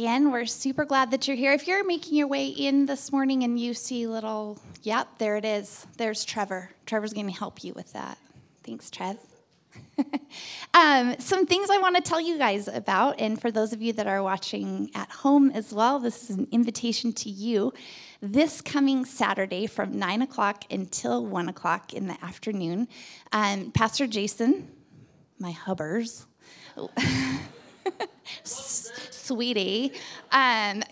again. We're super glad that you're here. If you're making your way in this morning and you see little, yep, there it is. There's Trevor. Trevor's going to help you with that. Thanks, Trev. Some things I want to tell you guys about, and for those of you that are watching at home as well, this is an invitation to you. This coming Saturday from 9 o'clock until 1 o'clock in the afternoon, Pastor Jason, my hubbers, sweetie,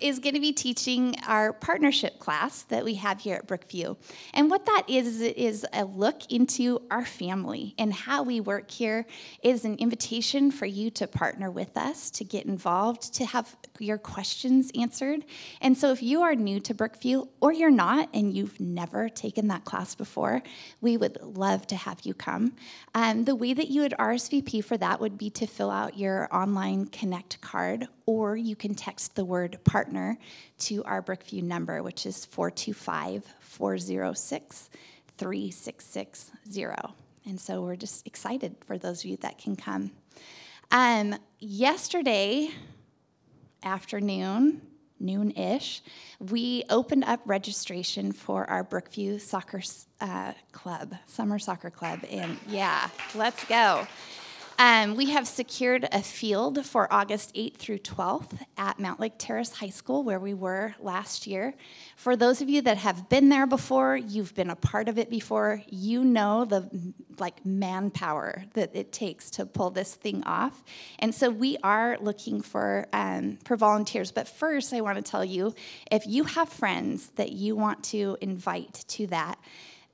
is going to be teaching our partnership class that we have here at Brookview. And what that is a look into our family and how we work here. It is an invitation for you to partner with us, to get involved, to have your questions answered. And so if you are new to Brookview or you're not and you've never taken that class before, we would love to have you come. The way that you would RSVP for that would be to fill out your online Connect card, or you can text the word partner to our Brookview number, which is 425-406-3660. And so we're just excited for those of you that can come. Yesterday afternoon, noon-ish, we opened up registration for our Brookview Soccer Club, Summer Soccer Club. And yeah, let's go. We have secured a field for August 8th through 12th at Mount Lake Terrace High School, where we were last year. For those of you that have been there before, you've been a part of it before, you know the manpower that it takes to pull this thing off. And so we are looking for volunteers. But first, I want to tell you, if you have friends that you want to invite to that,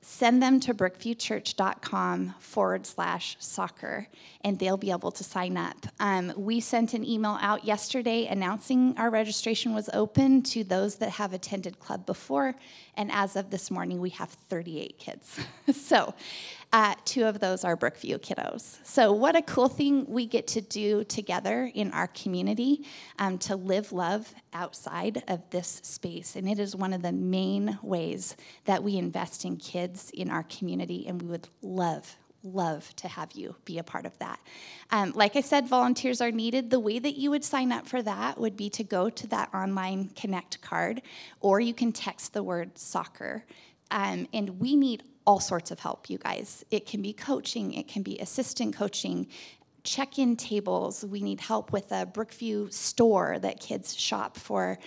send them to BrookviewChurch.com/soccer, and they'll be able to sign up. We sent an email out yesterday announcing our registration was open to those that have attended club before, and as of this morning, we have 38 kids. So two of those are Brookview kiddos. So what a cool thing we get to do together in our community, to live love outside of this space. And it is one of the main ways that we invest in kids in our community, and we would love to have you be a part of that. Like I said, volunteers are needed. The way that you would sign up for that would be to go to that online Connect card, or you can text the word soccer. And we need all sorts of help, you guys. It can be coaching, it can be assistant coaching, check-in tables. We need help with a Brookview store that kids shop for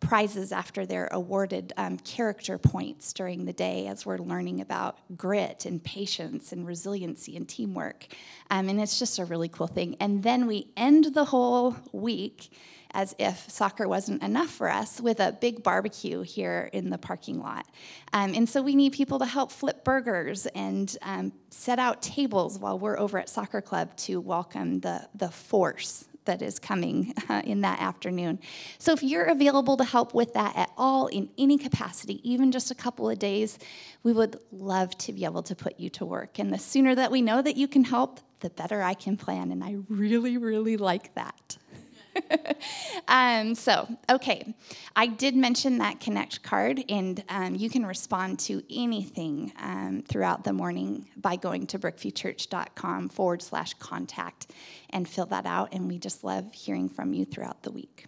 prizes after they're awarded character points during the day, as we're learning about grit and patience and resiliency and teamwork. And it's just a really cool thing. And then we end the whole week, as if soccer wasn't enough for us, with a big barbecue here in the parking lot. And so we need people to help flip burgers and set out tables while we're over at Soccer Club to welcome the force that is coming in that afternoon. So if you're available to help with that at all in any capacity, even just a couple of days, we would love to be able to put you to work. And the sooner that we know that you can help, the better I can plan. And I really, really like that. Okay, I did mention that Connect card, and you can respond to anything throughout the morning by going to BrookviewChurch.com/contact and fill that out, and we just love hearing from you throughout the week.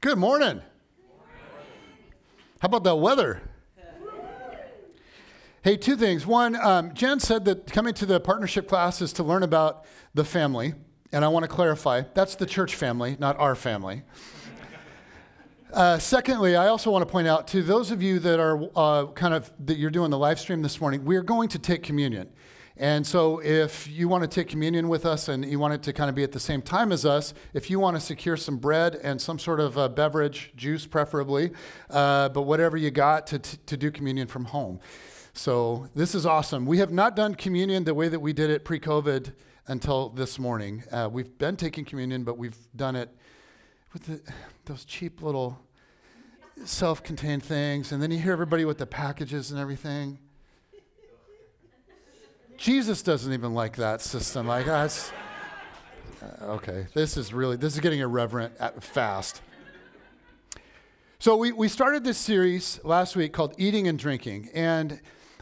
Good morning. How about that weather? Hey, two things. One, Jen said that coming to the partnership class is to learn about the family, and I want to clarify, that's the church family, not our family. Secondly, I also want to point out to those of you that are that you're doing the live stream this morning, we're going to take communion. And so if you want to take communion with us and you want it to kind of be at the same time as us, if you want to secure some bread and some sort of beverage, juice preferably, but whatever you got to do communion from home. So this is awesome. We have not done communion the way that we did it pre-COVID until this morning. We've been taking communion, but we've done it with those cheap little self-contained things. And then you hear everybody with the packages and everything. Jesus doesn't even like that system. Like, that's okay. This is getting irreverent fast. So we started this series last week called Eating and Drinking, and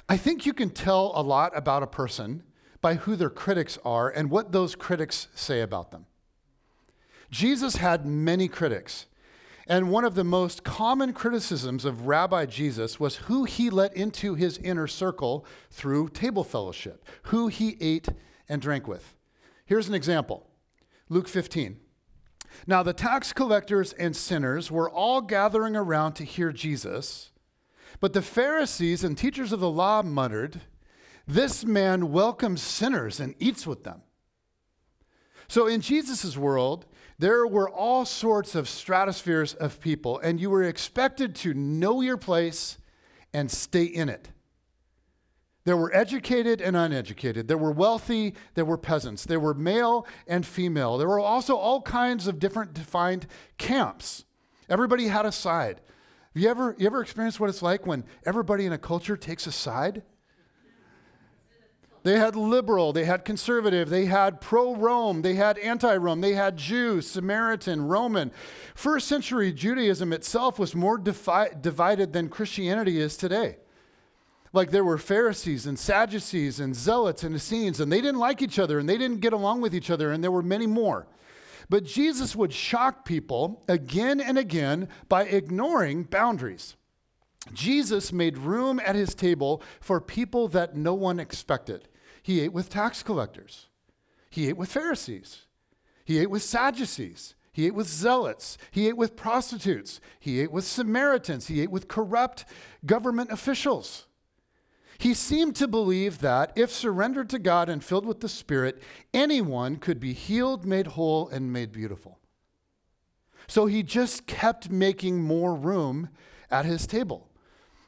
I think you can tell a lot about a person by who their critics are and what those critics say about them. Jesus had many critics, and one of the most common criticisms of Rabbi Jesus was who he let into his inner circle through table fellowship, who he ate and drank with. Here's an example, Luke 15. Now, the tax collectors and sinners were all gathering around to hear Jesus, but the Pharisees and teachers of the law muttered, "This man welcomes sinners and eats with them." So in Jesus' world, there were all sorts of stratospheres of people, and you were expected to know your place and stay in it. There were educated and uneducated. There were wealthy. There were peasants. There were male and female. There were also all kinds of different defined camps. Everybody had a side. Have you ever experienced what it's like when everybody in a culture takes a side? They had liberal. They had conservative. They had pro-Rome. They had anti-Rome. They had Jew, Samaritan, Roman. First century Judaism itself was more divided than Christianity is today. Like, there were Pharisees and Sadducees and Zealots and Essenes, and they didn't like each other, and they didn't get along with each other, and there were many more. But Jesus would shock people again and again by ignoring boundaries. Jesus made room at his table for people that no one expected. He ate with tax collectors. He ate with Pharisees. He ate with Sadducees. He ate with zealots. He ate with prostitutes. He ate with Samaritans. He ate with corrupt government officials. He seemed to believe that if surrendered to God and filled with the Spirit, anyone could be healed, made whole, and made beautiful. So he just kept making more room at his table.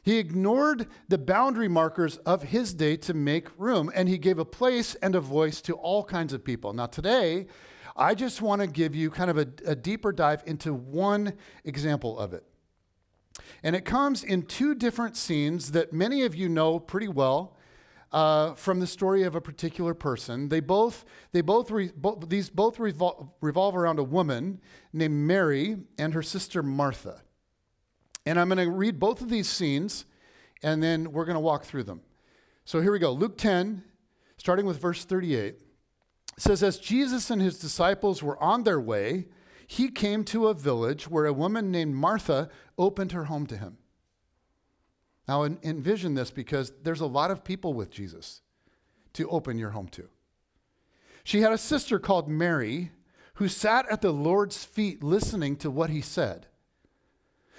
He ignored the boundary markers of his day to make room, and he gave a place and a voice to all kinds of people. Now today, I just want to give you kind of a deeper dive into one example of it. And it comes in two different scenes that many of you know pretty well from the story of a particular person. These both revolve around a woman named Mary and her sister Martha. And I'm going to read both of these scenes, and then we're going to walk through them. So here we go. Luke 10, starting with verse 38, says, "As Jesus and his disciples were on their way, he came to a village where a woman named Martha opened her home to him." Now envision this, because there's a lot of people with Jesus to open your home to. "She had a sister called Mary who sat at the Lord's feet listening to what he said.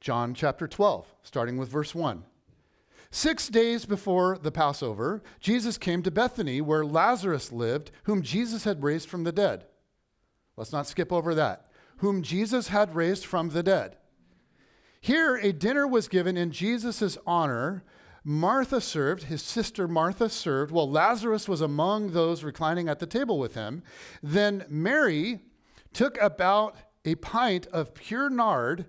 John chapter 12, starting with verse 1. "6 days before the Passover, Jesus came to Bethany, where Lazarus lived, whom Jesus had raised from the dead." Let's not skip over that. "Whom Jesus had raised from the dead. Here, a dinner was given in Jesus' honor. His sister Martha served, while Lazarus was among those reclining at the table with him. Then Mary took about a pint of pure nard,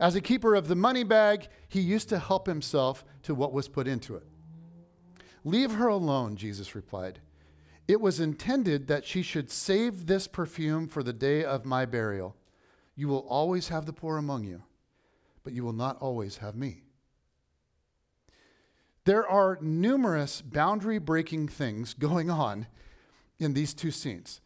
As a keeper of the money bag, he used to help himself to what was put into it. 'Leave her alone,' Jesus replied. 'It was intended that she should save this perfume for the day of my burial. You will always have the poor among you, but you will not always have me. There are numerous boundary-breaking things going on in these two scenes.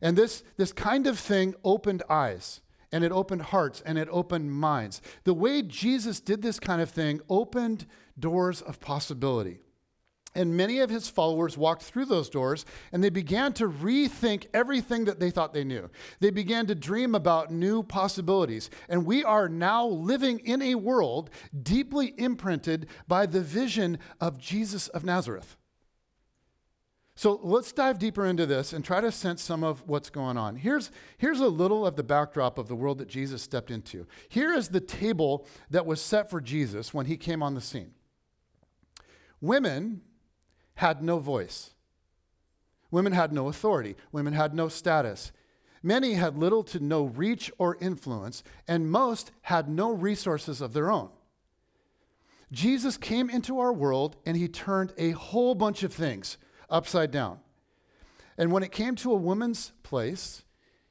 And this kind of thing opened eyes, and it opened hearts, and it opened minds. The way Jesus did this kind of thing opened doors of possibility. And many of his followers walked through those doors, and they began to rethink everything that they thought they knew. They began to dream about new possibilities. And we are now living in a world deeply imprinted by the vision of Jesus of Nazareth. So let's dive deeper into this and try to sense some of what's going on. Here's a little of the backdrop of the world that Jesus stepped into. Here is the table that was set for Jesus when he came on the scene. Women had no voice. Women had no authority. Women had no status. Many had little to no reach or influence, and most had no resources of their own. Jesus came into our world, and he turned a whole bunch of things upside down. And when it came to a woman's place,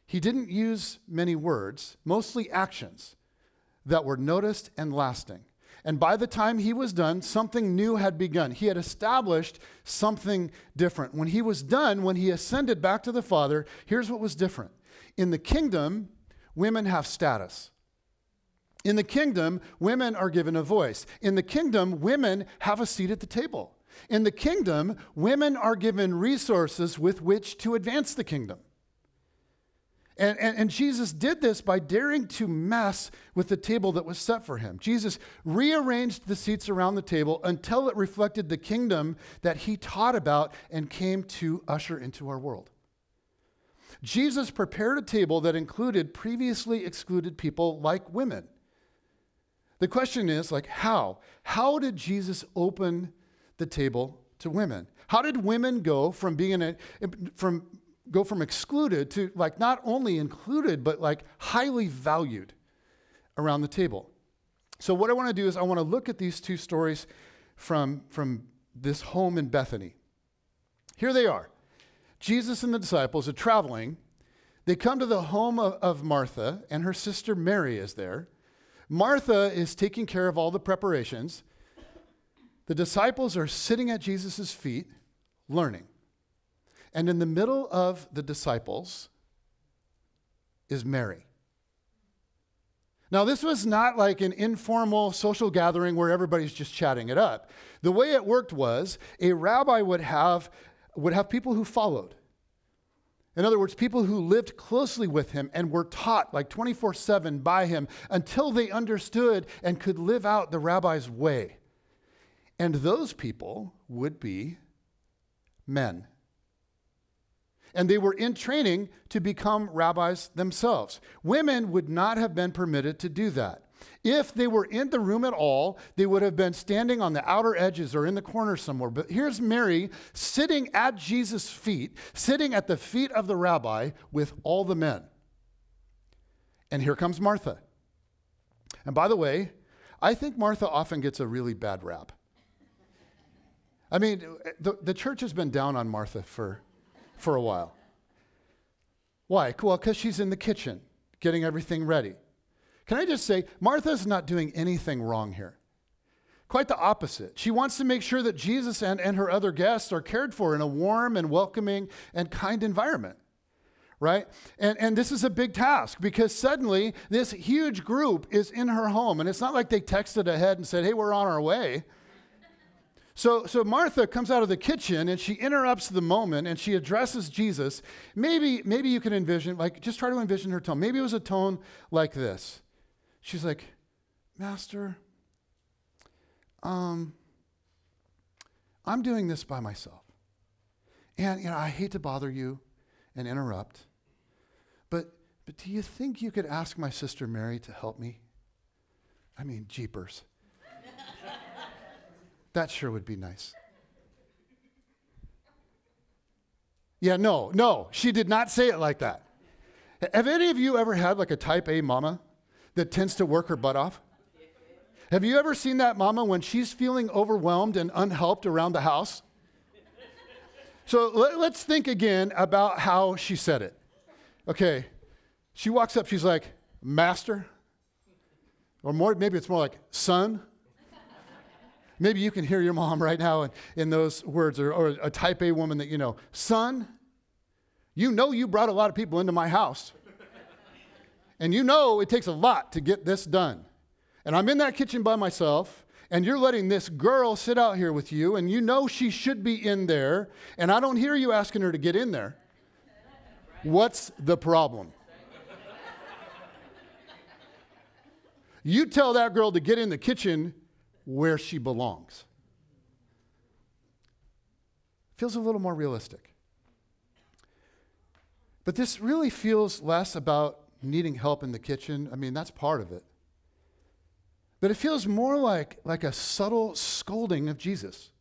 he didn't use many words, mostly actions that were noticed and lasting. And by the time he was done, something new had begun. He had established something different. When he was done, when he ascended back to the Father, here's what was different. In the kingdom, women have status. In the kingdom, women are given a voice. In the kingdom, women have a seat at the table. In the kingdom, women are given resources with which to advance the kingdom. And Jesus did this by daring to mess with the table that was set for him. Jesus rearranged the seats around the table until it reflected the kingdom that he taught about and came to usher into our world. Jesus prepared a table that included previously excluded people like women. The question is, how? How did Jesus open the table to women? How did women go from being excluded to not only included, but highly valued around the table? So what I want to do is I want to look at these two stories from this home in Bethany. Here they are. Jesus and the disciples are traveling. They come to the home of Martha, and her sister Mary is there. Martha is taking care of all the preparations. The disciples are sitting at Jesus' feet, learning. And in the middle of the disciples is Mary. Now, this was not an informal social gathering where everybody's just chatting it up. The way it worked was a rabbi would have people who followed. In other words, people who lived closely with him and were taught 24/7 by him until they understood and could live out the rabbi's way. And those people would be men. And they were in training to become rabbis themselves. Women would not have been permitted to do that. If they were in the room at all, they would have been standing on the outer edges or in the corner somewhere. But here's Mary sitting at Jesus' feet, sitting at the feet of the rabbi with all the men. And here comes Martha. And by the way, I think Martha often gets a really bad rap. I mean, the church has been down on Martha for a while. Why? Well, because she's in the kitchen getting everything ready. Can I just say, Martha's not doing anything wrong here. Quite the opposite. She wants to make sure that Jesus and her other guests are cared for in a warm and welcoming and kind environment, right? And this is a big task because suddenly this huge group is in her home, and it's not like they texted ahead and said, hey, we're on our way. So Martha comes out of the kitchen and she interrupts the moment and she addresses Jesus. Maybe you can envision, just try to envision her tone. Maybe it was a tone like this. She's like, Master, I'm doing this by myself. And, I hate to bother you and interrupt, but do you think you could ask my sister Mary to help me? I mean, jeepers. That sure would be nice. Yeah, no, she did not say it like that. Have any of you ever had a type A mama that tends to work her butt off? Have you ever seen that mama when she's feeling overwhelmed and unhelped around the house? So let's think again about how she said it. Okay, She walks up, she's like, "Master," or more, maybe it's more like "son." Maybe you can hear your mom right now in those words, or a type A woman that you know. "Son, you know you brought a lot of people into my house. And you know it takes a lot to get this done. And I'm in that kitchen by myself, and you're letting this girl sit out here with you, and you know she should be in there, and I don't hear you asking her to get in there. What's the problem?" You tell that girl to get in the kitchen where she belongs. Feels a little more realistic. But this really feels less about needing help in the kitchen. I mean, that's part of it. But it feels more like a subtle scolding of Jesus.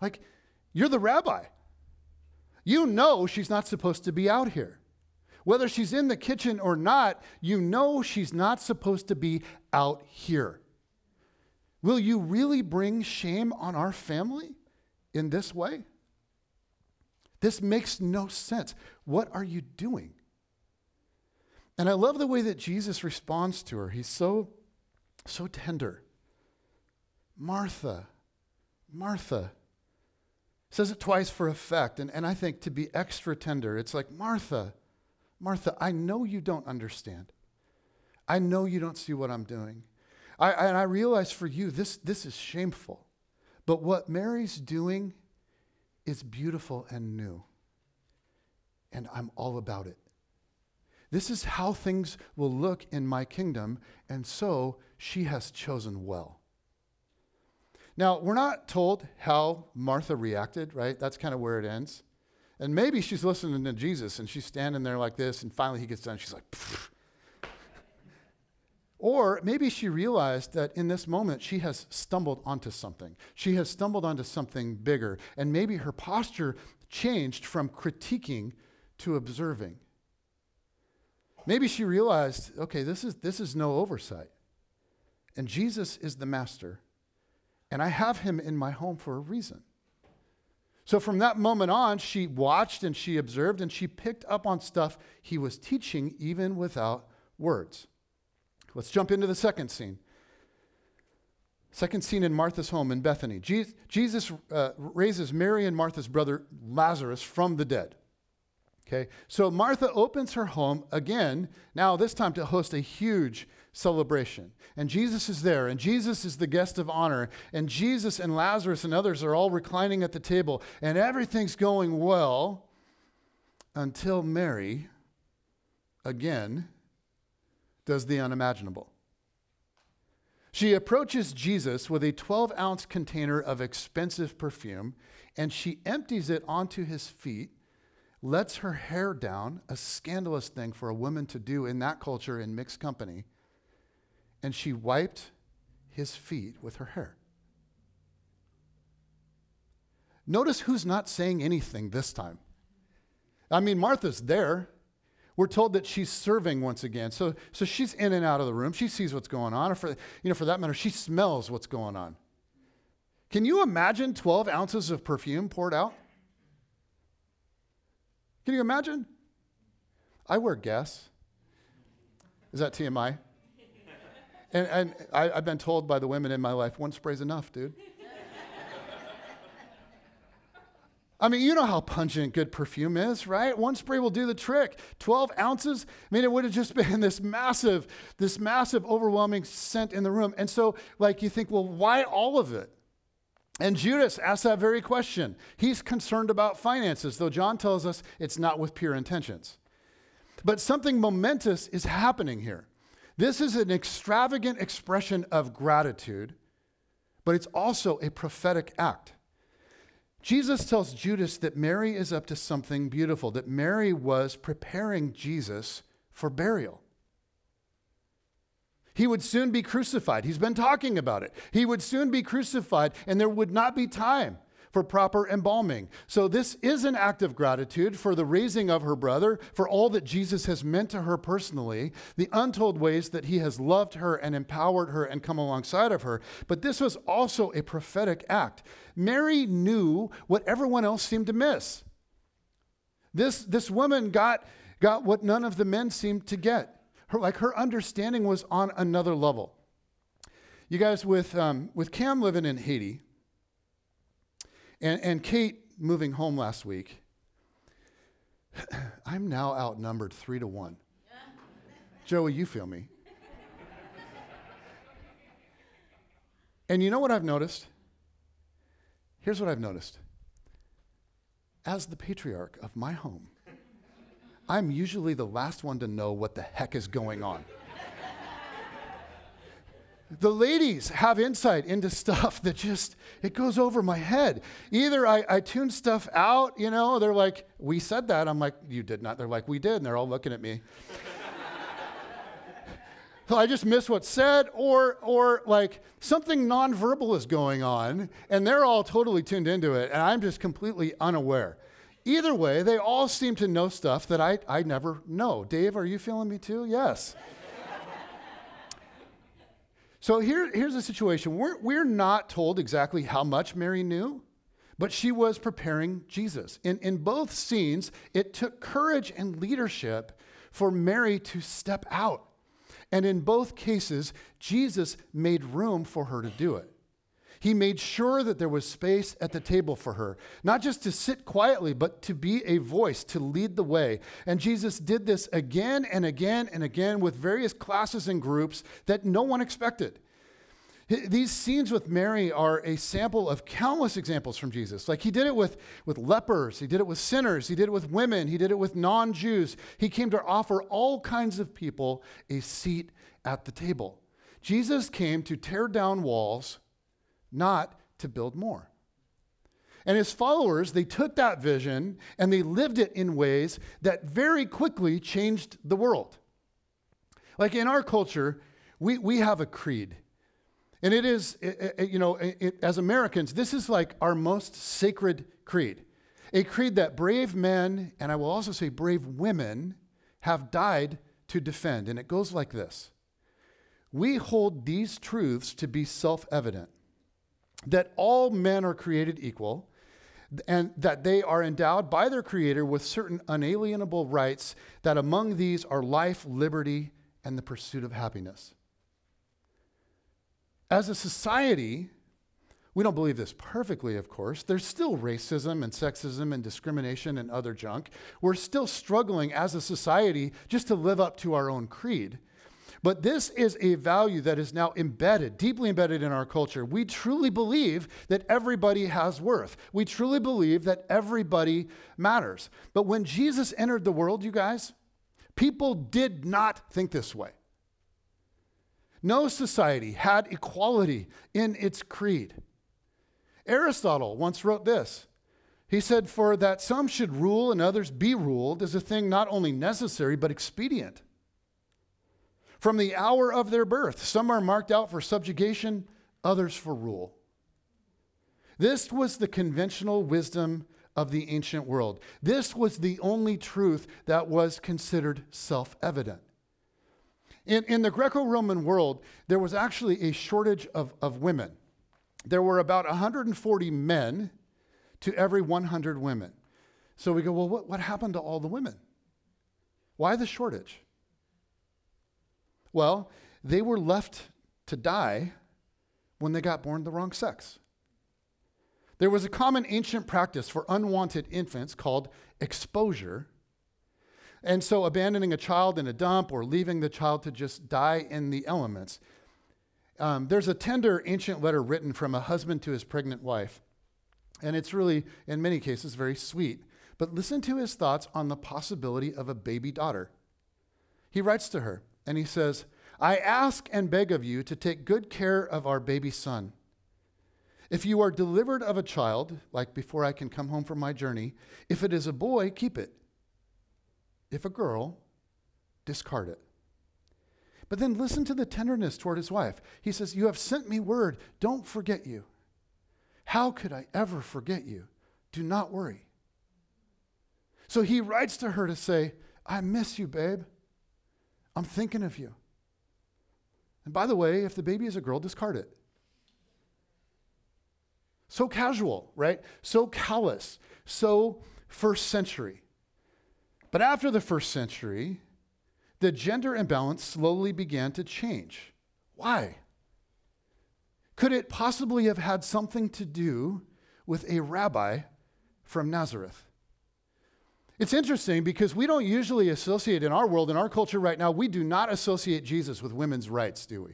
Like, you're the rabbi. You know she's not supposed to be out here. Whether she's in the kitchen or not, you know she's not supposed to be out here. Will you really bring shame on our family in this way? This makes no sense. What are you doing? And I love the way that Jesus responds to her. He's so tender. "Martha, Martha." Says it twice for effect, and I think to be extra tender. It's like, "Martha, Martha, I know you don't understand. I know you don't see what I'm doing. I realize for you, this is shameful. But what Mary's doing is beautiful and new. And I'm all about it. This is how things will look in my kingdom, and so she has chosen well." Now, we're not told how Martha reacted, right? That's kind of where it ends. And maybe she's listening to Jesus, and she's standing there like this, and finally he gets done, and she's like, "Pfft." Or maybe she realized that in this moment she has stumbled onto something. She has stumbled onto something bigger, and maybe her posture changed from critiquing to observing. Maybe she realized, okay, this is no oversight, and Jesus is the master, and I have him in my home for a reason. So from that moment on, she watched and she observed and she picked up on stuff he was teaching even without words. Let's jump into the second scene. Second scene in Martha's home in Bethany. Jesus raises Mary and Martha's brother Lazarus from the dead. Okay, so Martha opens her home again, now this time to host a huge celebration. And Jesus is there, and Jesus is the guest of honor, and Jesus and Lazarus and others are all reclining at the table, and everything's going well until Mary, again, does the unimaginable. She approaches Jesus with a 12-ounce container of expensive perfume, and she empties it onto his feet, lets her hair down, a scandalous thing for a woman to do in that culture in mixed company, and she wiped his feet with her hair. Notice who's not saying anything this time. I mean, Martha's there. We're told that she's serving once again. So she's in and out of the room. She sees what's going on. Or for that matter, she smells what's going on. Can you imagine 12 ounces of perfume poured out? Can you imagine? I wear gas. Is that TMI? And I've been told by the women in my life, "One spray's enough, dude." I mean, you know how pungent good perfume is, right? One spray will do the trick. 12 ounces? I mean, it would have just been this massive, overwhelming scent in the room. And so, like, you think, well, why all of it? And Judas asks that very question. He's concerned about finances, though John tells us it's not with pure intentions. But something momentous is happening here. This is an extravagant expression of gratitude, but it's also a prophetic act. Jesus tells Judas that Mary is up to something beautiful, that Mary was preparing Jesus for burial. He would soon be crucified. He's been talking about it. He would soon be crucified, and there would not be time for proper embalming. So this is an act of gratitude for the raising of her brother, for all that Jesus has meant to her personally, the untold ways that he has loved her and empowered her and come alongside of her. But this was also a prophetic act. Mary knew what everyone else seemed to miss. This woman got got what none of the men seemed to get. Her understanding was on another level. You guys, with Cam living in Haiti and Kate moving home last week, I'm now outnumbered 3-1. Joey, you feel me. And you know what I've noticed? Here's what I've noticed. As the patriarch of my home, I'm usually the last one to know what the heck is going on. The ladies have insight into stuff that just, it goes over my head. Either I tune stuff out, you know, they're like, we said that. I'm like, you did not. They're like, we did. And they're all looking at me. So I just miss what's said, or like something nonverbal is going on, and they're all totally tuned into it, and I'm just completely unaware. Either way, they all seem to know stuff that I never know. Dave, are you feeling me too? Yes. So here's the situation. We're not told exactly how much Mary knew, but she was preparing Jesus. In both scenes, it took courage and leadership for Mary to step out. And in both cases, Jesus made room for her to do it. He made sure that there was space at the table for her, not just to sit quietly, but to be a voice, to lead the way. And Jesus did this again and again and again with various classes and groups that no one expected. These scenes with Mary are a sample of countless examples from Jesus. Like he did it with lepers, he did it with sinners, he did it with women, he did it with non-Jews. He came to offer all kinds of people a seat at the table. Jesus came to tear down walls, not to build more. And his followers, they took that vision and they lived it in ways that very quickly changed the world. Like in our culture, we have a creed. And it is, as Americans, this is like our most sacred creed. A creed that brave men, and I will also say brave women, have died to defend. And it goes like this. We hold these truths to be self-evident, that all men are created equal, and that they are endowed by their Creator with certain unalienable rights, that among these are life, liberty, and the pursuit of happiness. As a society, we don't believe this perfectly, of course. There's still racism and sexism and discrimination and other junk. We're still struggling as a society just to live up to our own creed. But this is a value that is now embedded, deeply embedded in our culture. We truly believe that everybody has worth. We truly believe that everybody matters. But when Jesus entered the world, you guys, people did not think this way. No society had equality in its creed. Aristotle once wrote this. He said, "For that some should rule and others be ruled is a thing not only necessary but expedient. From the hour of their birth, some are marked out for subjugation, others for rule." This was the conventional wisdom of the ancient world. This was the only truth that was considered self-evident. In the Greco-Roman world, there was actually a shortage of women. There were about 140 men to every 100 women. So we go, well, what happened to all the women? Why the shortage? Well, they were left to die when they got born the wrong sex. There was a common ancient practice for unwanted infants called exposure. And so abandoning a child in a dump or leaving the child to just die in the elements. There's a tender ancient letter written from a husband to his pregnant wife. And it's really, in many cases, very sweet. But listen to his thoughts on the possibility of a baby daughter. He writes to her and he says, "I ask and beg of you to take good care of our baby son. If you are delivered of a child, like before I can come home from my journey, if it is a boy, keep it. If a girl, discard it." But then listen to the tenderness toward his wife. He says, "You have sent me word, don't forget you. How could I ever forget you? Do not worry." So he writes to her to say, "I miss you, babe. I'm thinking of you. And by the way, if the baby is a girl, discard it." So casual, right? So callous, so first century. But after the first century, the gender imbalance slowly began to change. Why? Could it possibly have had something to do with a rabbi from Nazareth? It's interesting because we don't usually associate in our world, in our culture right now, we do not associate Jesus with women's rights, do we?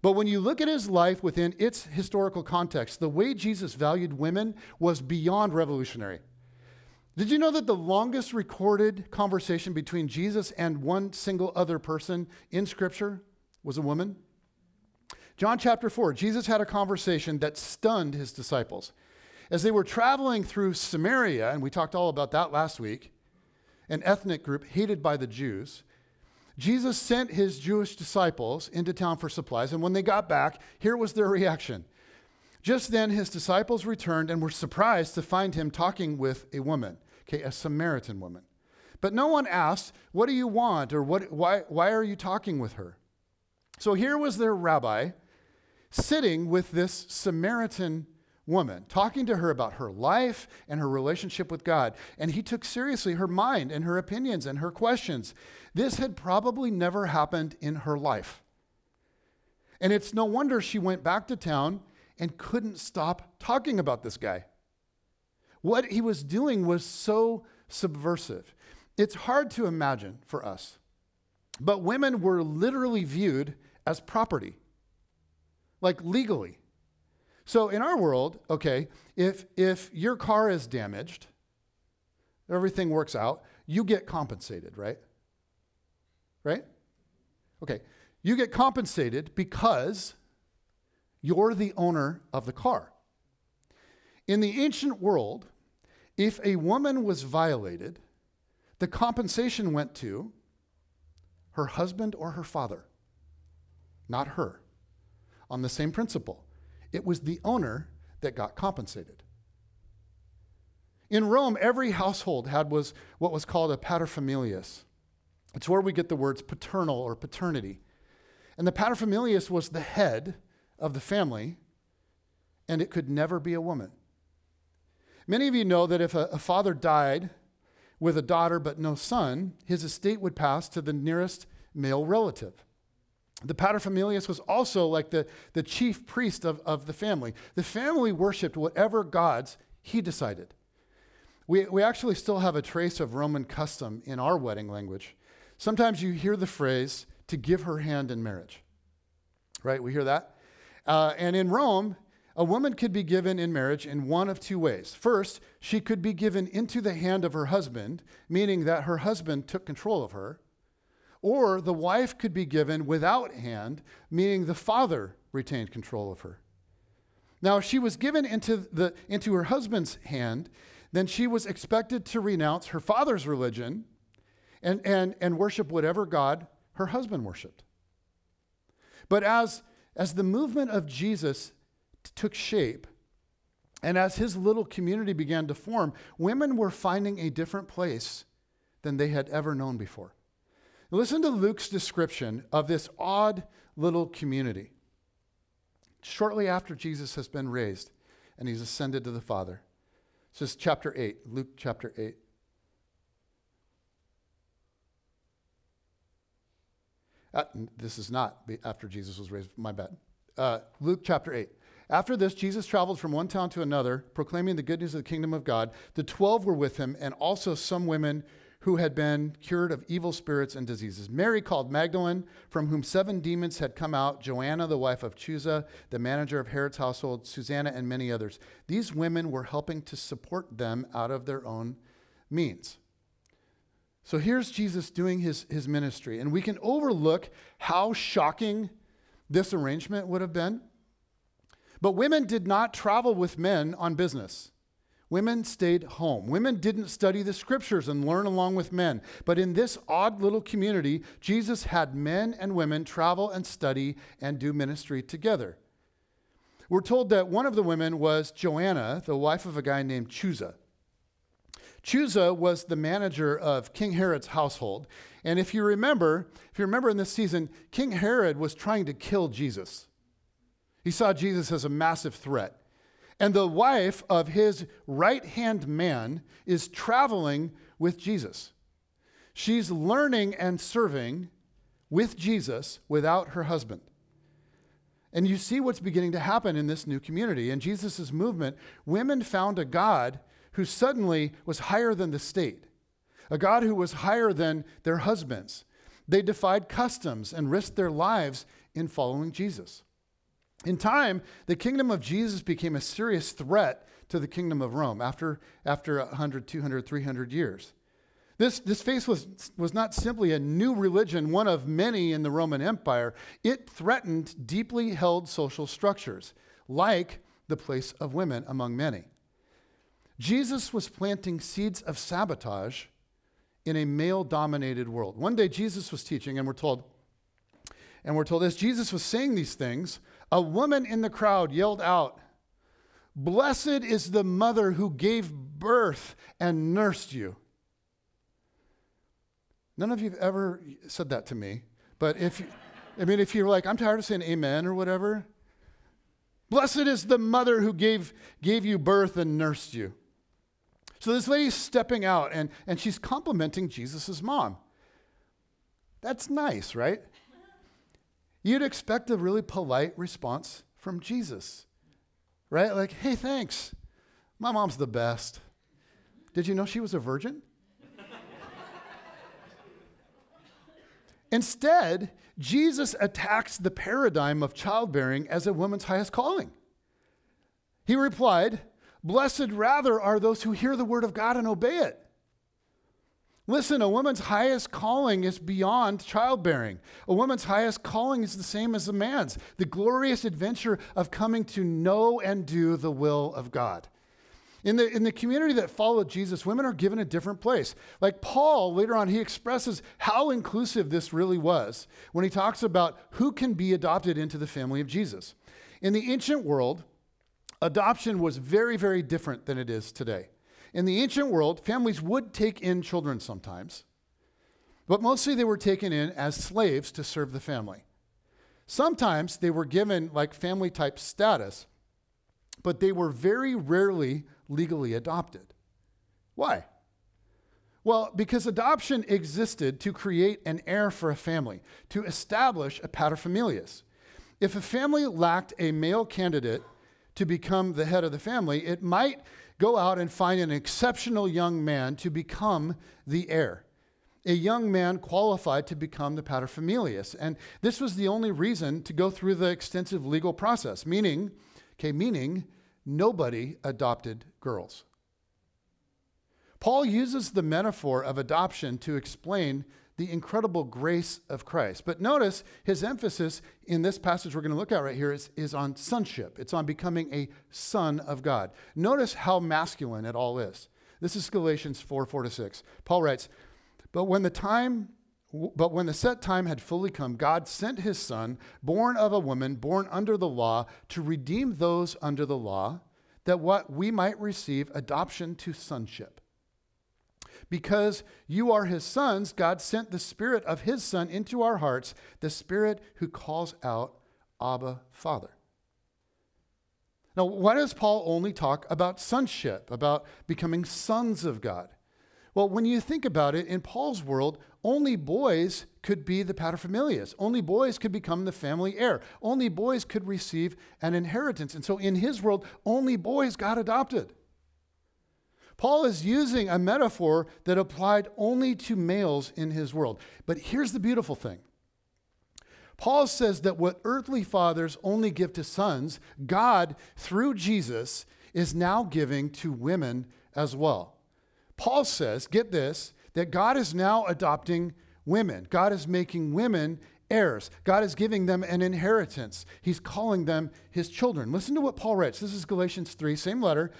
But when you look at his life within its historical context, the way Jesus valued women was beyond revolutionary. Did you know that the longest recorded conversation between Jesus and one single other person in Scripture was a woman? John chapter 4, Jesus had a conversation that stunned his disciples. As they were traveling through Samaria, and we talked all about that last week, an ethnic group hated by the Jews, Jesus sent his Jewish disciples into town for supplies, and when they got back, here was their reaction. Just then, his disciples returned and were surprised to find him talking with a woman, okay, a Samaritan woman. But no one asked, what do you want, or why are you talking with her? So here was their rabbi sitting with this Samaritan woman, talking to her about her life and her relationship with God. And he took seriously her mind and her opinions and her questions. This had probably never happened in her life. And it's no wonder she went back to town and couldn't stop talking about this guy. What he was doing was so subversive. It's hard to imagine for us. But women were literally viewed as property, like legally. So in our world, okay, if your car is damaged, everything works out, you get compensated, right? Right? Okay, you get compensated because you're the owner of the car. In the ancient world, if a woman was violated, the compensation went to her husband or her father, not her. On the same principle. It was the owner that got compensated. In Rome, every household was what was called a paterfamilias. It's where we get the words paternal or paternity. And the paterfamilias was the head of the family, and it could never be a woman. Many of you know that if a father died with a daughter but no son, his estate would pass to the nearest male relative. The paterfamilias was also like the chief priest of the family. The family worshipped whatever gods he decided. We actually still have a trace of Roman custom in our wedding language. Sometimes you hear the phrase, to give her hand in marriage. Right, we hear that? And in Rome, a woman could be given in marriage in one of two ways. First, she could be given into the hand of her husband, meaning that her husband took control of her. Or the wife could be given without hand, meaning the father retained control of her. Now, if she was given into her husband's hand, then she was expected to renounce her father's religion and worship whatever God her husband worshipped. But as the movement of Jesus took shape, and as his little community began to form, women were finding a different place than they had ever known before. Listen to Luke's description of this odd little community. Shortly after Jesus has been raised and he's ascended to the Father. This is chapter 8, Luke chapter 8. This is not after Jesus was raised, my bad. Luke chapter 8. After this, Jesus traveled from one town to another, proclaiming the good news of the kingdom of God. The 12 were with him, and also some women who had been cured of evil spirits and diseases. Mary, called Magdalene, from whom 7 demons had come out, Joanna, the wife of Chuza, the manager of Herod's household, Susanna, and many others. These women were helping to support them out of their own means. So here's Jesus doing his ministry, and we can overlook how shocking this arrangement would have been. But women did not travel with men on business. Women stayed home. Women didn't study the scriptures and learn along with men. But in this odd little community, Jesus had men and women travel and study and do ministry together. We're told that one of the women was Joanna, the wife of a guy named Chuza. Chuza was the manager of King Herod's household. And if you remember in this season, King Herod was trying to kill Jesus. He saw Jesus as a massive threat. And the wife of his right-hand man is traveling with Jesus. She's learning and serving with Jesus without her husband. And you see what's beginning to happen in this new community. In Jesus' movement, women found a God who suddenly was higher than the state, a God who was higher than their husbands. They defied customs and risked their lives in following Jesus. In time, the kingdom of Jesus became a serious threat to the kingdom of Rome after 100, 200, 300 years. This faith was not simply a new religion, one of many in the Roman Empire. It threatened deeply held social structures, like the place of women among many. Jesus was planting seeds of sabotage in a male-dominated world. One day Jesus was teaching, and we're told as Jesus was saying these things, a woman in the crowd yelled out, "Blessed is the mother who gave birth and nursed you." None of you have ever said that to me, but if you're like, I'm tired of saying amen or whatever. Blessed is the mother who gave you birth and nursed you. So this lady's stepping out and she's complimenting Jesus' mom. That's nice, right? You'd expect a really polite response from Jesus, right? Like, hey, thanks. My mom's the best. Did you know she was a virgin? Instead, Jesus attacks the paradigm of childbearing as a woman's highest calling. He replied, "Blessed rather are those who hear the word of God and obey it." Listen, a woman's highest calling is beyond childbearing. A woman's highest calling is the same as a man's, the glorious adventure of coming to know and do the will of God. In the community that followed Jesus, women are given a different place. Like Paul, later on, he expresses how inclusive this really was when he talks about who can be adopted into the family of Jesus. In the ancient world, adoption was very, very different than it is today. In the ancient world, families would take in children sometimes, but mostly they were taken in as slaves to serve the family. Sometimes they were given like family-type status, but they were very rarely legally adopted. Why? Well, because adoption existed to create an heir for a family, to establish a paterfamilias. If a family lacked a male candidate to become the head of the family, it might go out and find an exceptional young man to become the heir, a young man qualified to become the paterfamilias. And this was the only reason to go through the extensive legal process, meaning nobody adopted girls. Paul uses the metaphor of adoption to explain the incredible grace of Christ. But notice his emphasis in this passage we're going to look at right here is on sonship. It's on becoming a son of God. Notice how masculine it all is. This is Galatians 4:4-6. Paul writes, But when the set time had fully come, God sent his son, born of a woman, born under the law, to redeem those under the law, that what we might receive adoption to sonship. Because you are his sons, God sent the spirit of his son into our hearts, the spirit who calls out, Abba, Father. Now, why does Paul only talk about sonship, about becoming sons of God? Well, when you think about it, in Paul's world, only boys could be the paterfamilias. Only boys could become the family heir. Only boys could receive an inheritance. And so in his world, only boys got adopted. Paul is using a metaphor that applied only to males in his world. But here's the beautiful thing. Paul says that what earthly fathers only give to sons, God, through Jesus, is now giving to women as well. Paul says, get this, that God is now adopting women. God is making women heirs. God is giving them an inheritance. He's calling them his children. Listen to what Paul writes. This is Galatians 3, same letter,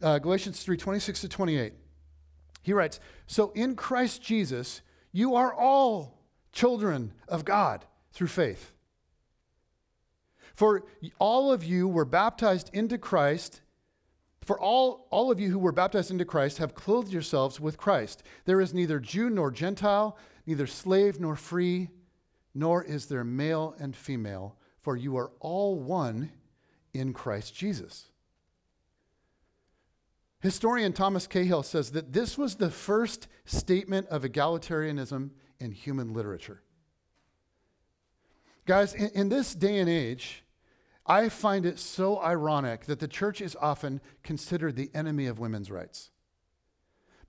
Galatians 3:26-28. He writes, "So in Christ Jesus, you are all children of God through faith. For all of you who were baptized into Christ have clothed yourselves with Christ. There is neither Jew nor Gentile, neither slave nor free, nor is there male and female, for you are all one in Christ Jesus." Historian Thomas Cahill says that this was the first statement of egalitarianism in human literature. Guys, in this day and age, I find it so ironic that the church is often considered the enemy of women's rights.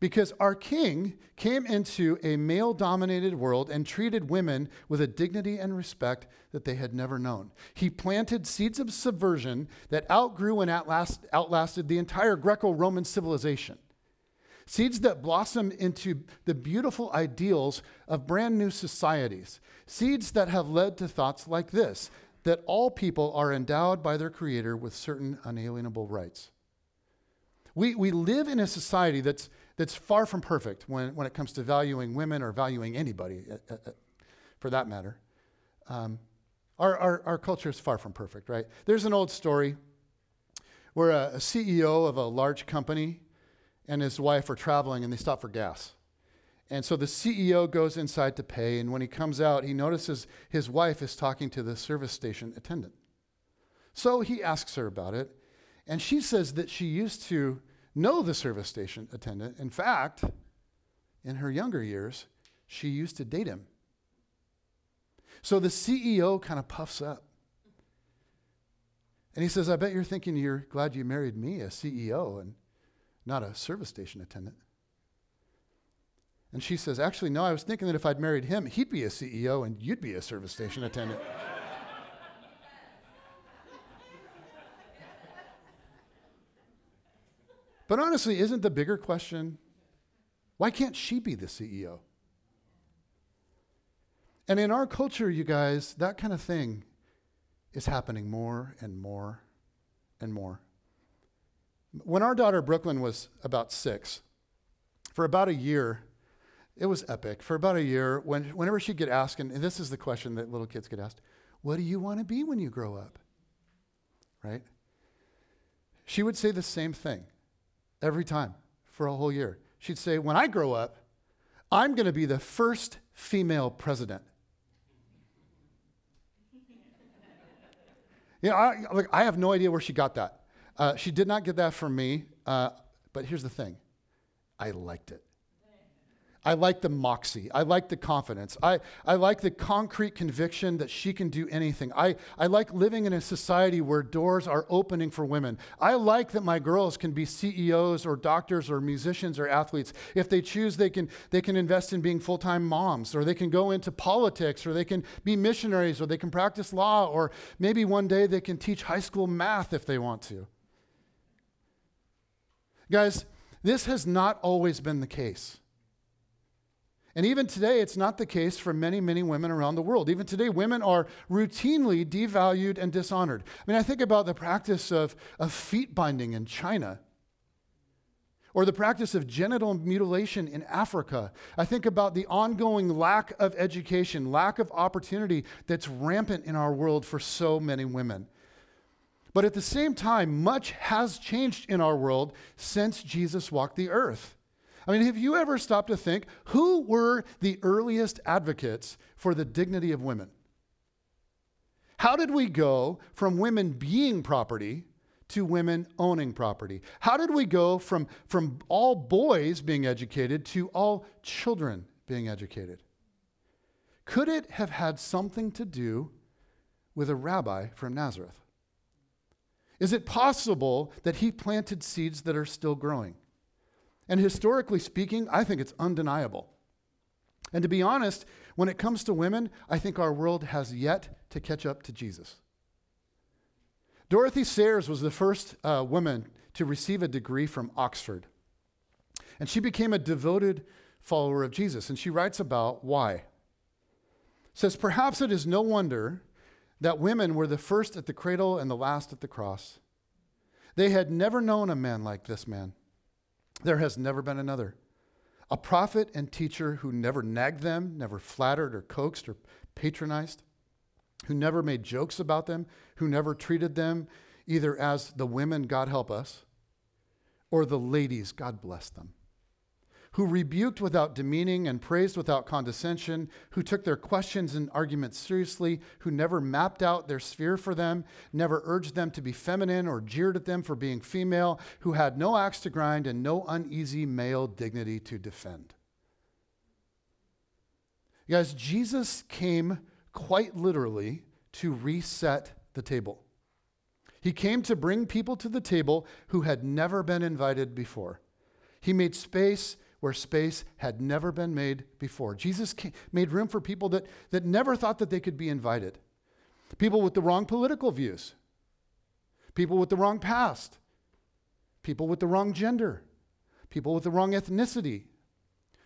Because our king came into a male-dominated world and treated women with a dignity and respect that they had never known. He planted seeds of subversion that outgrew and outlasted the entire Greco-Roman civilization. Seeds that blossomed into the beautiful ideals of brand new societies. Seeds that have led to thoughts like this, that all people are endowed by their Creator with certain unalienable rights. We live in a society that's far from perfect when it comes to valuing women or valuing anybody, for that matter. Our culture is far from perfect, right? There's an old story where a CEO of a large company and his wife are traveling and they stop for gas. And so the CEO goes inside to pay, and when he comes out, he notices his wife is talking to the service station attendant. So he asks her about it, and she says that she used to know the service station attendant. In fact, in her younger years, she used to date him. So the CEO kind of puffs up. And he says, I bet you're thinking you're glad you married me, a CEO, and not a service station attendant. And she says, actually, no, I was thinking that if I'd married him, he'd be a CEO and you'd be a service station attendant. But honestly, isn't the bigger question, why can't she be the CEO? And in our culture, you guys, that kind of thing is happening more and more and more. When our daughter Brooklyn was about 6, for about a year, it was epic. For about a year, whenever she'd get asked, and this is the question that little kids get asked, what do you want to be when you grow up? Right? She would say the same thing. Every time, for a whole year. She'd say, when I grow up, I'm going to be the first female president. You know, I have no idea where she got that. She did not get that from me, but here's the thing. I liked it. I liked the moxie. I liked the confidence. I like the concrete conviction that she can do anything. I like living in a society where doors are opening for women. I like that my girls can be CEOs or doctors or musicians or athletes. If they choose, they can invest in being full-time moms, or they can go into politics, or they can be missionaries, or they can practice law, or maybe one day they can teach high school math if they want to. Guys, this has not always been the case. And even today, it's not the case for many, many women around the world. Even today, women are routinely devalued and dishonored. I mean, I think about the practice of feet binding in China, or the practice of genital mutilation in Africa. I think about the ongoing lack of education, lack of opportunity that's rampant in our world for so many women. But at the same time, much has changed in our world since Jesus walked the earth. I mean, have you ever stopped to think, who were the earliest advocates for the dignity of women? How did we go from women being property to women owning property? How did we go from all boys being educated to all children being educated? Could it have had something to do with a rabbi from Nazareth? Is it possible that he planted seeds that are still growing? And historically speaking, I think it's undeniable. And to be honest, when it comes to women, I think our world has yet to catch up to Jesus. Dorothy Sayers was the first woman to receive a degree from Oxford. And she became a devoted follower of Jesus. And she writes about why. It says, perhaps it is no wonder that women were the first at the cradle and the last at the cross. They had never known a man like this man. There has never been another, a prophet and teacher who never nagged them, never flattered or coaxed or patronized, who never made jokes about them, who never treated them either as the women, God help us, or the ladies, God bless them, who rebuked without demeaning and praised without condescension, who took their questions and arguments seriously, who never mapped out their sphere for them, never urged them to be feminine or jeered at them for being female, who had no axe to grind and no uneasy male dignity to defend. You guys, Jesus came quite literally to reset the table. He came to bring people to the table who had never been invited before. He made space where space had never been made before. Jesus made room for people that never thought that they could be invited. People with the wrong political views. People with the wrong past. People with the wrong gender. People with the wrong ethnicity.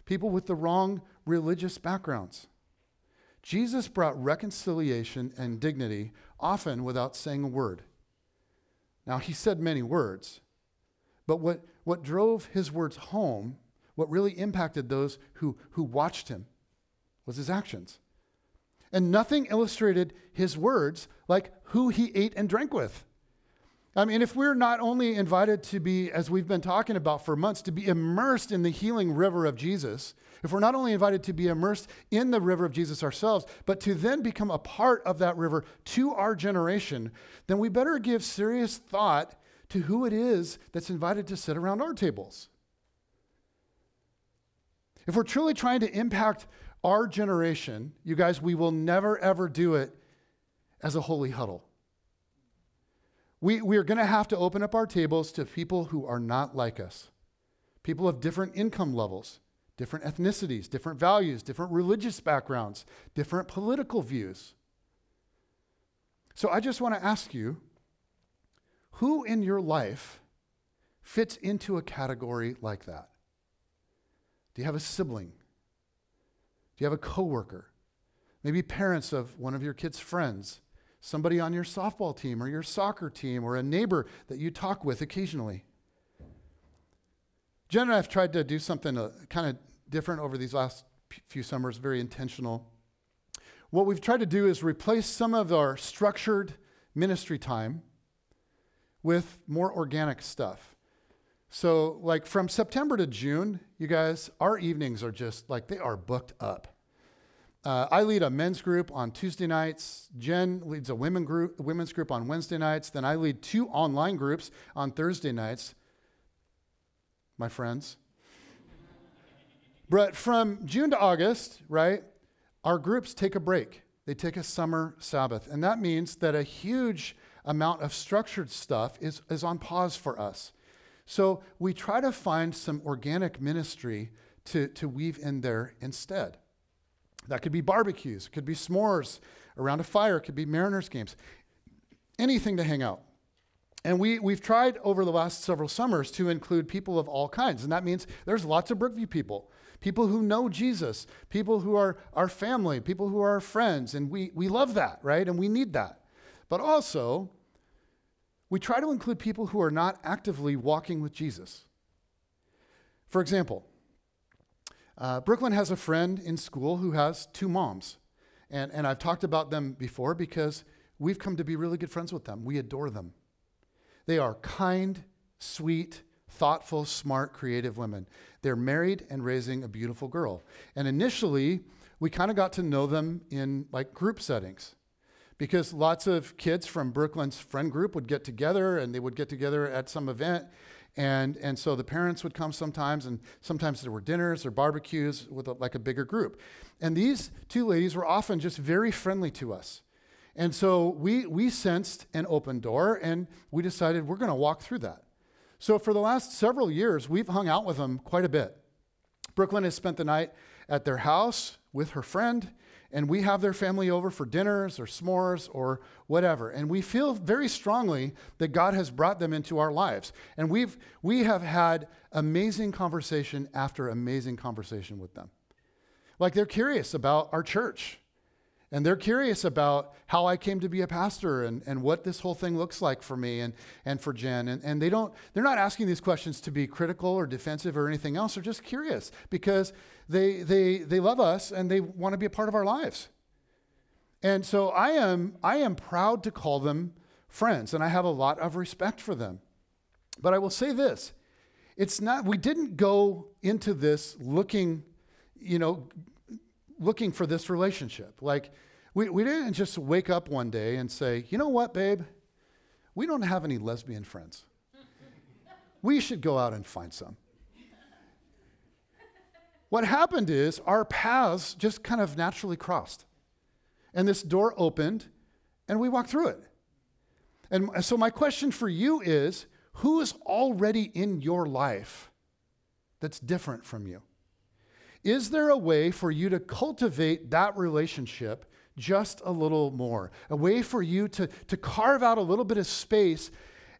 People with the wrong religious backgrounds. Jesus brought reconciliation and dignity, often without saying a word. Now, he said many words, but what drove his words home, what really impacted those who watched him, was his actions. And nothing illustrated his words like who he ate and drank with. I mean, if we're not only invited to be, as we've been talking about for months, to be immersed in the healing river of Jesus, if we're not only invited to be immersed in the river of Jesus ourselves, but to then become a part of that river to our generation, then we better give serious thought to who it is that's invited to sit around our tables. If we're truly trying to impact our generation, you guys, we will never, ever do it as a holy huddle. We are going to have to open up our tables to people who are not like us, people of different income levels, different ethnicities, different values, different religious backgrounds, different political views. So I just want to ask you, who in your life fits into a category like that? Do you have a sibling? Do you have a coworker? Maybe parents of one of your kids' friends. Somebody on your softball team or your soccer team or a neighbor that you talk with occasionally. Jen and I have tried to do something kind of different over these last few summers, very intentional. What we've tried to do is replace some of our structured ministry time with more organic stuff. So like from September to June, you guys, our evenings are just like, they are booked up. I lead a men's group on Tuesday nights. Jen leads a women's group on Wednesday nights. Then I lead two online groups on Thursday nights, my friends. But from June to August, right, our groups take a break. They take a summer Sabbath. And that means that a huge amount of structured stuff is on pause for us. So we try to find some organic ministry to weave in there instead. That could be barbecues, it could be s'mores around a fire, it could be Mariners games, anything to hang out. And we've tried over the last several summers to include people of all kinds, and that means there's lots of Brookview people who know Jesus, people who are our family, people who are our friends, and we love that, right? And we need that. But also, we try to include people who are not actively walking with Jesus. For example, Brooklyn has a friend in school who has two moms, and I've talked about them before because we've come to be really good friends with them. We adore them. They are kind, sweet, thoughtful, smart, creative women. They're married and raising a beautiful girl. And initially, we kind of got to know them in like group settings because lots of kids from Brooklyn's friend group would get together, and they would get together at some event. And so the parents would come sometimes, and sometimes there were dinners or barbecues with a bigger group. And these two ladies were often just very friendly to us. And so we sensed an open door, and we decided we're going to walk through that. So for the last several years, we've hung out with them quite a bit. Brooklyn has spent the night at their house with her friend, and we have their family over for dinners or s'mores or whatever. And we feel very strongly that God has brought them into our lives. And we have had amazing conversation after amazing conversation with them. Like they're curious about our church. And they're curious about how I came to be a pastor and what this whole thing looks like for me and for Jen. And they're not asking these questions to be critical or defensive or anything else. They're just curious because they love us and they want to be a part of our lives. And so I am proud to call them friends, and I have a lot of respect for them. But I will say this, It's not, we didn't go into this looking for this relationship. Like, we didn't just wake up one day and say, you know what, babe? We don't have any lesbian friends. We should go out and find some. What happened is our paths just kind of naturally crossed. And this door opened, and we walked through it. And so my question for you is, who is already in your life that's different from you? Is there a way for you to cultivate that relationship just a little more? A way for you to carve out a little bit of space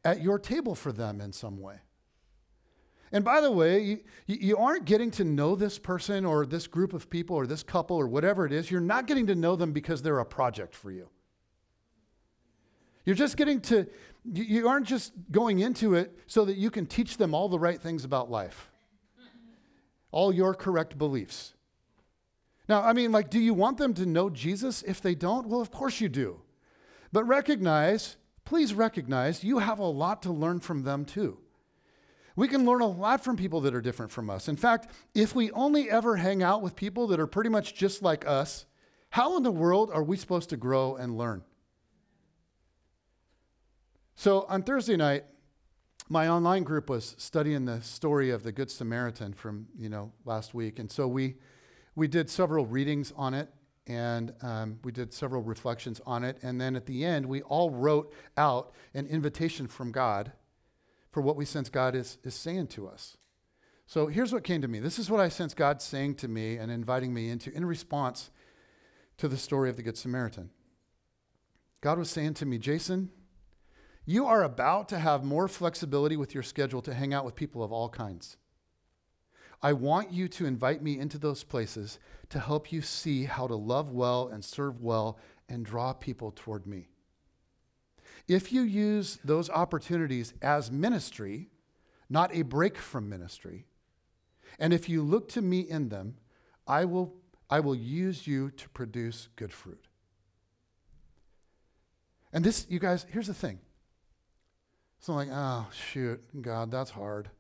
at your table for them in some way? And by the way, you aren't getting to know this person or this group of people or this couple or whatever it is. You're not getting to know them because they're a project for you. You're just getting to, you aren't just going into it so that you can teach them all the right things about life. All your correct beliefs. Now, I mean, like, do you want them to know Jesus if they don't? Well, of course you do. But please recognize, you have a lot to learn from them too. We can learn a lot from people that are different from us. In fact, if we only ever hang out with people that are pretty much just like us, how in the world are we supposed to grow and learn? So on Thursday night, my online group was studying the story of the Good Samaritan from, last week. And so we did several readings on it, and we did several reflections on it. And then at the end, we all wrote out an invitation from God for what we sense God is saying to us. So here's what came to me. This is what I sense God saying to me and inviting me into in response to the story of the Good Samaritan. God was saying to me, Jason, you are about to have more flexibility with your schedule to hang out with people of all kinds. I want you to invite me into those places to help you see how to love well and serve well and draw people toward me. If you use those opportunities as ministry, not a break from ministry, and if you look to me in them, I will use you to produce good fruit. And this, you guys, here's the thing. So I'm like, oh, shoot, God, that's hard.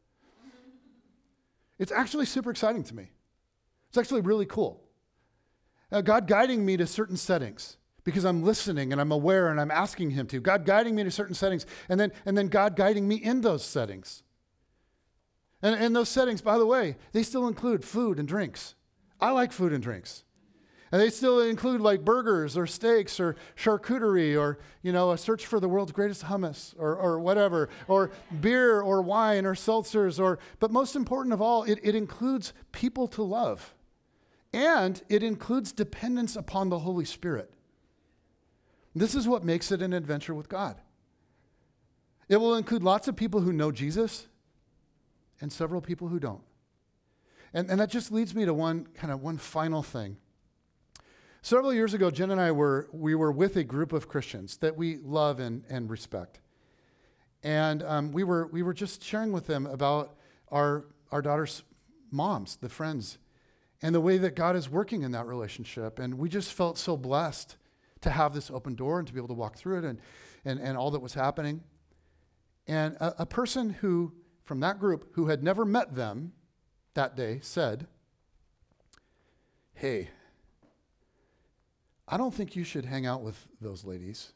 It's actually super exciting to me. It's actually really cool. God guiding me to certain settings because I'm listening and I'm aware and I'm asking him to. God guiding me to certain settings and then God guiding me in those settings. And those settings, by the way, they still include food and drinks. I like food and drinks. And they still include like burgers or steaks or charcuterie or, a search for the world's greatest hummus or whatever, or beer or wine or seltzers but most important of all, it includes people to love, and it includes dependence upon the Holy Spirit. This is what makes it an adventure with God. It will include lots of people who know Jesus and several people who don't. And that just leads me to one final thing. Several years ago, Jen and I were with a group of Christians that we love and respect. And we were just sharing with them about our daughter's moms, the friends, and the way that God is working in that relationship. And we just felt so blessed to have this open door and to be able to walk through it and all that was happening. And a person who, from that group, who had never met them that day said, hey, I don't think you should hang out with those ladies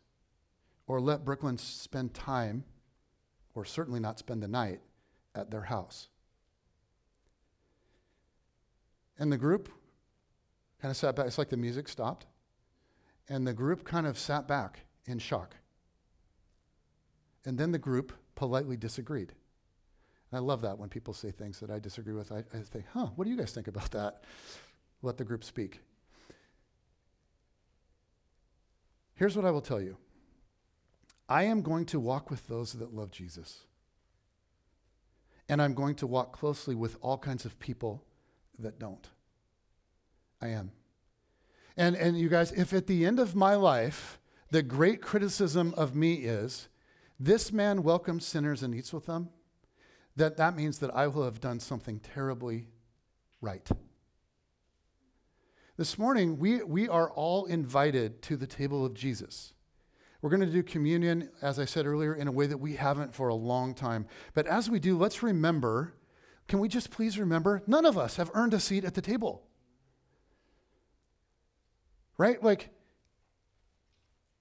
or let Brooklyn spend time, or certainly not spend the night, at their house. And the group kind of sat back. It's like the music stopped. And the group kind of sat back in shock. And then the group politely disagreed. And I love that when people say things that I disagree with. I think, what do you guys think about that? Let the group speak. Here's what I will tell you. I am going to walk with those that love Jesus. And I'm going to walk closely with all kinds of people that don't. I am. And you guys, if at the end of my life, the great criticism of me is, this man welcomes sinners and eats with them, that means that I will have done something terribly right. This morning, we are all invited to the table of Jesus. We're going to do communion, as I said earlier, in a way that we haven't for a long time. But as we do, let's remember Can we just please remember, none of us have earned a seat at the table. Right? Like,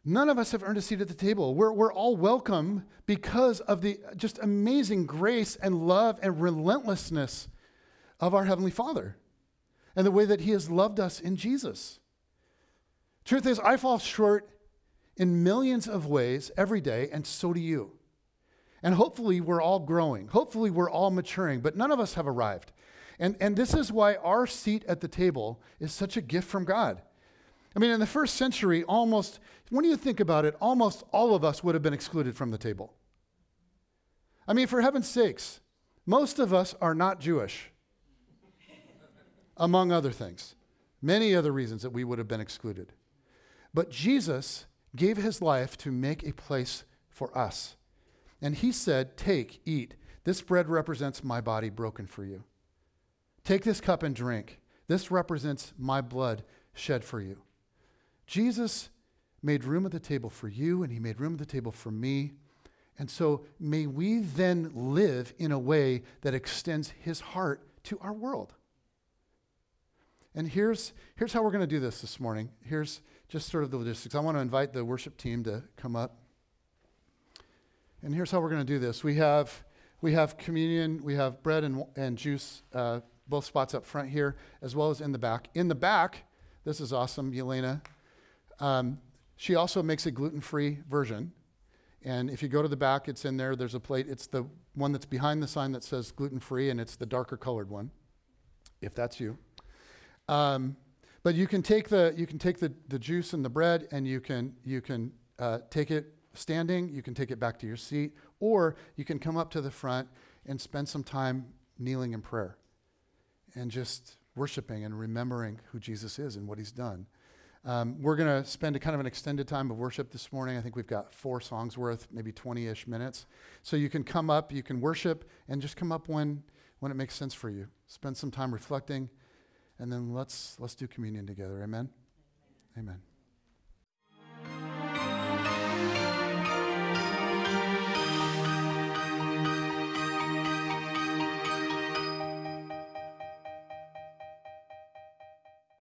none of us have earned a seat at the table. We're all welcome because of the just amazing grace and love and relentlessness of our Heavenly Father and the way that He has loved us in Jesus. Truth is, I fall short in millions of ways every day, and so do you. And hopefully we're all growing. Hopefully we're all maturing, but none of us have arrived. And this is why our seat at the table is such a gift from God. I mean, in the first century, almost, when you think about it, almost all of us would have been excluded from the table. I mean, for heaven's sakes, most of us are not Jewish, among other things. Many other reasons that we would have been excluded. But Jesus gave His life to make a place for us. And He said, take, eat. This bread represents my body broken for you. Take this cup and drink. This represents my blood shed for you. Jesus made room at the table for you, and He made room at the table for me. And so may we then live in a way that extends His heart to our world. And here's how we're going to do this morning. Here's just sort of the logistics. I want to invite the worship team to come up. And here's how we're going to do this. We have communion. We have bread and juice, both spots up front here, as well as in the back. In the back, this is awesome, Yelena. She also makes a gluten-free version. And if you go to the back, it's in there. There's a plate. It's the one that's behind the sign that says gluten-free, and it's the darker colored one, if that's you. But you can take the juice and the bread, and you can take it standing. You can take it back to your seat, or you can come up to the front and spend some time kneeling in prayer, and just worshiping and remembering who Jesus is and what He's done. We're going to spend a kind of an extended time of worship this morning. I think we've got 4 songs worth, maybe 20-ish minutes. So you can come up, you can worship, and just come up when it makes sense for you. Spend some time reflecting. And then let's do communion together. Amen? Amen.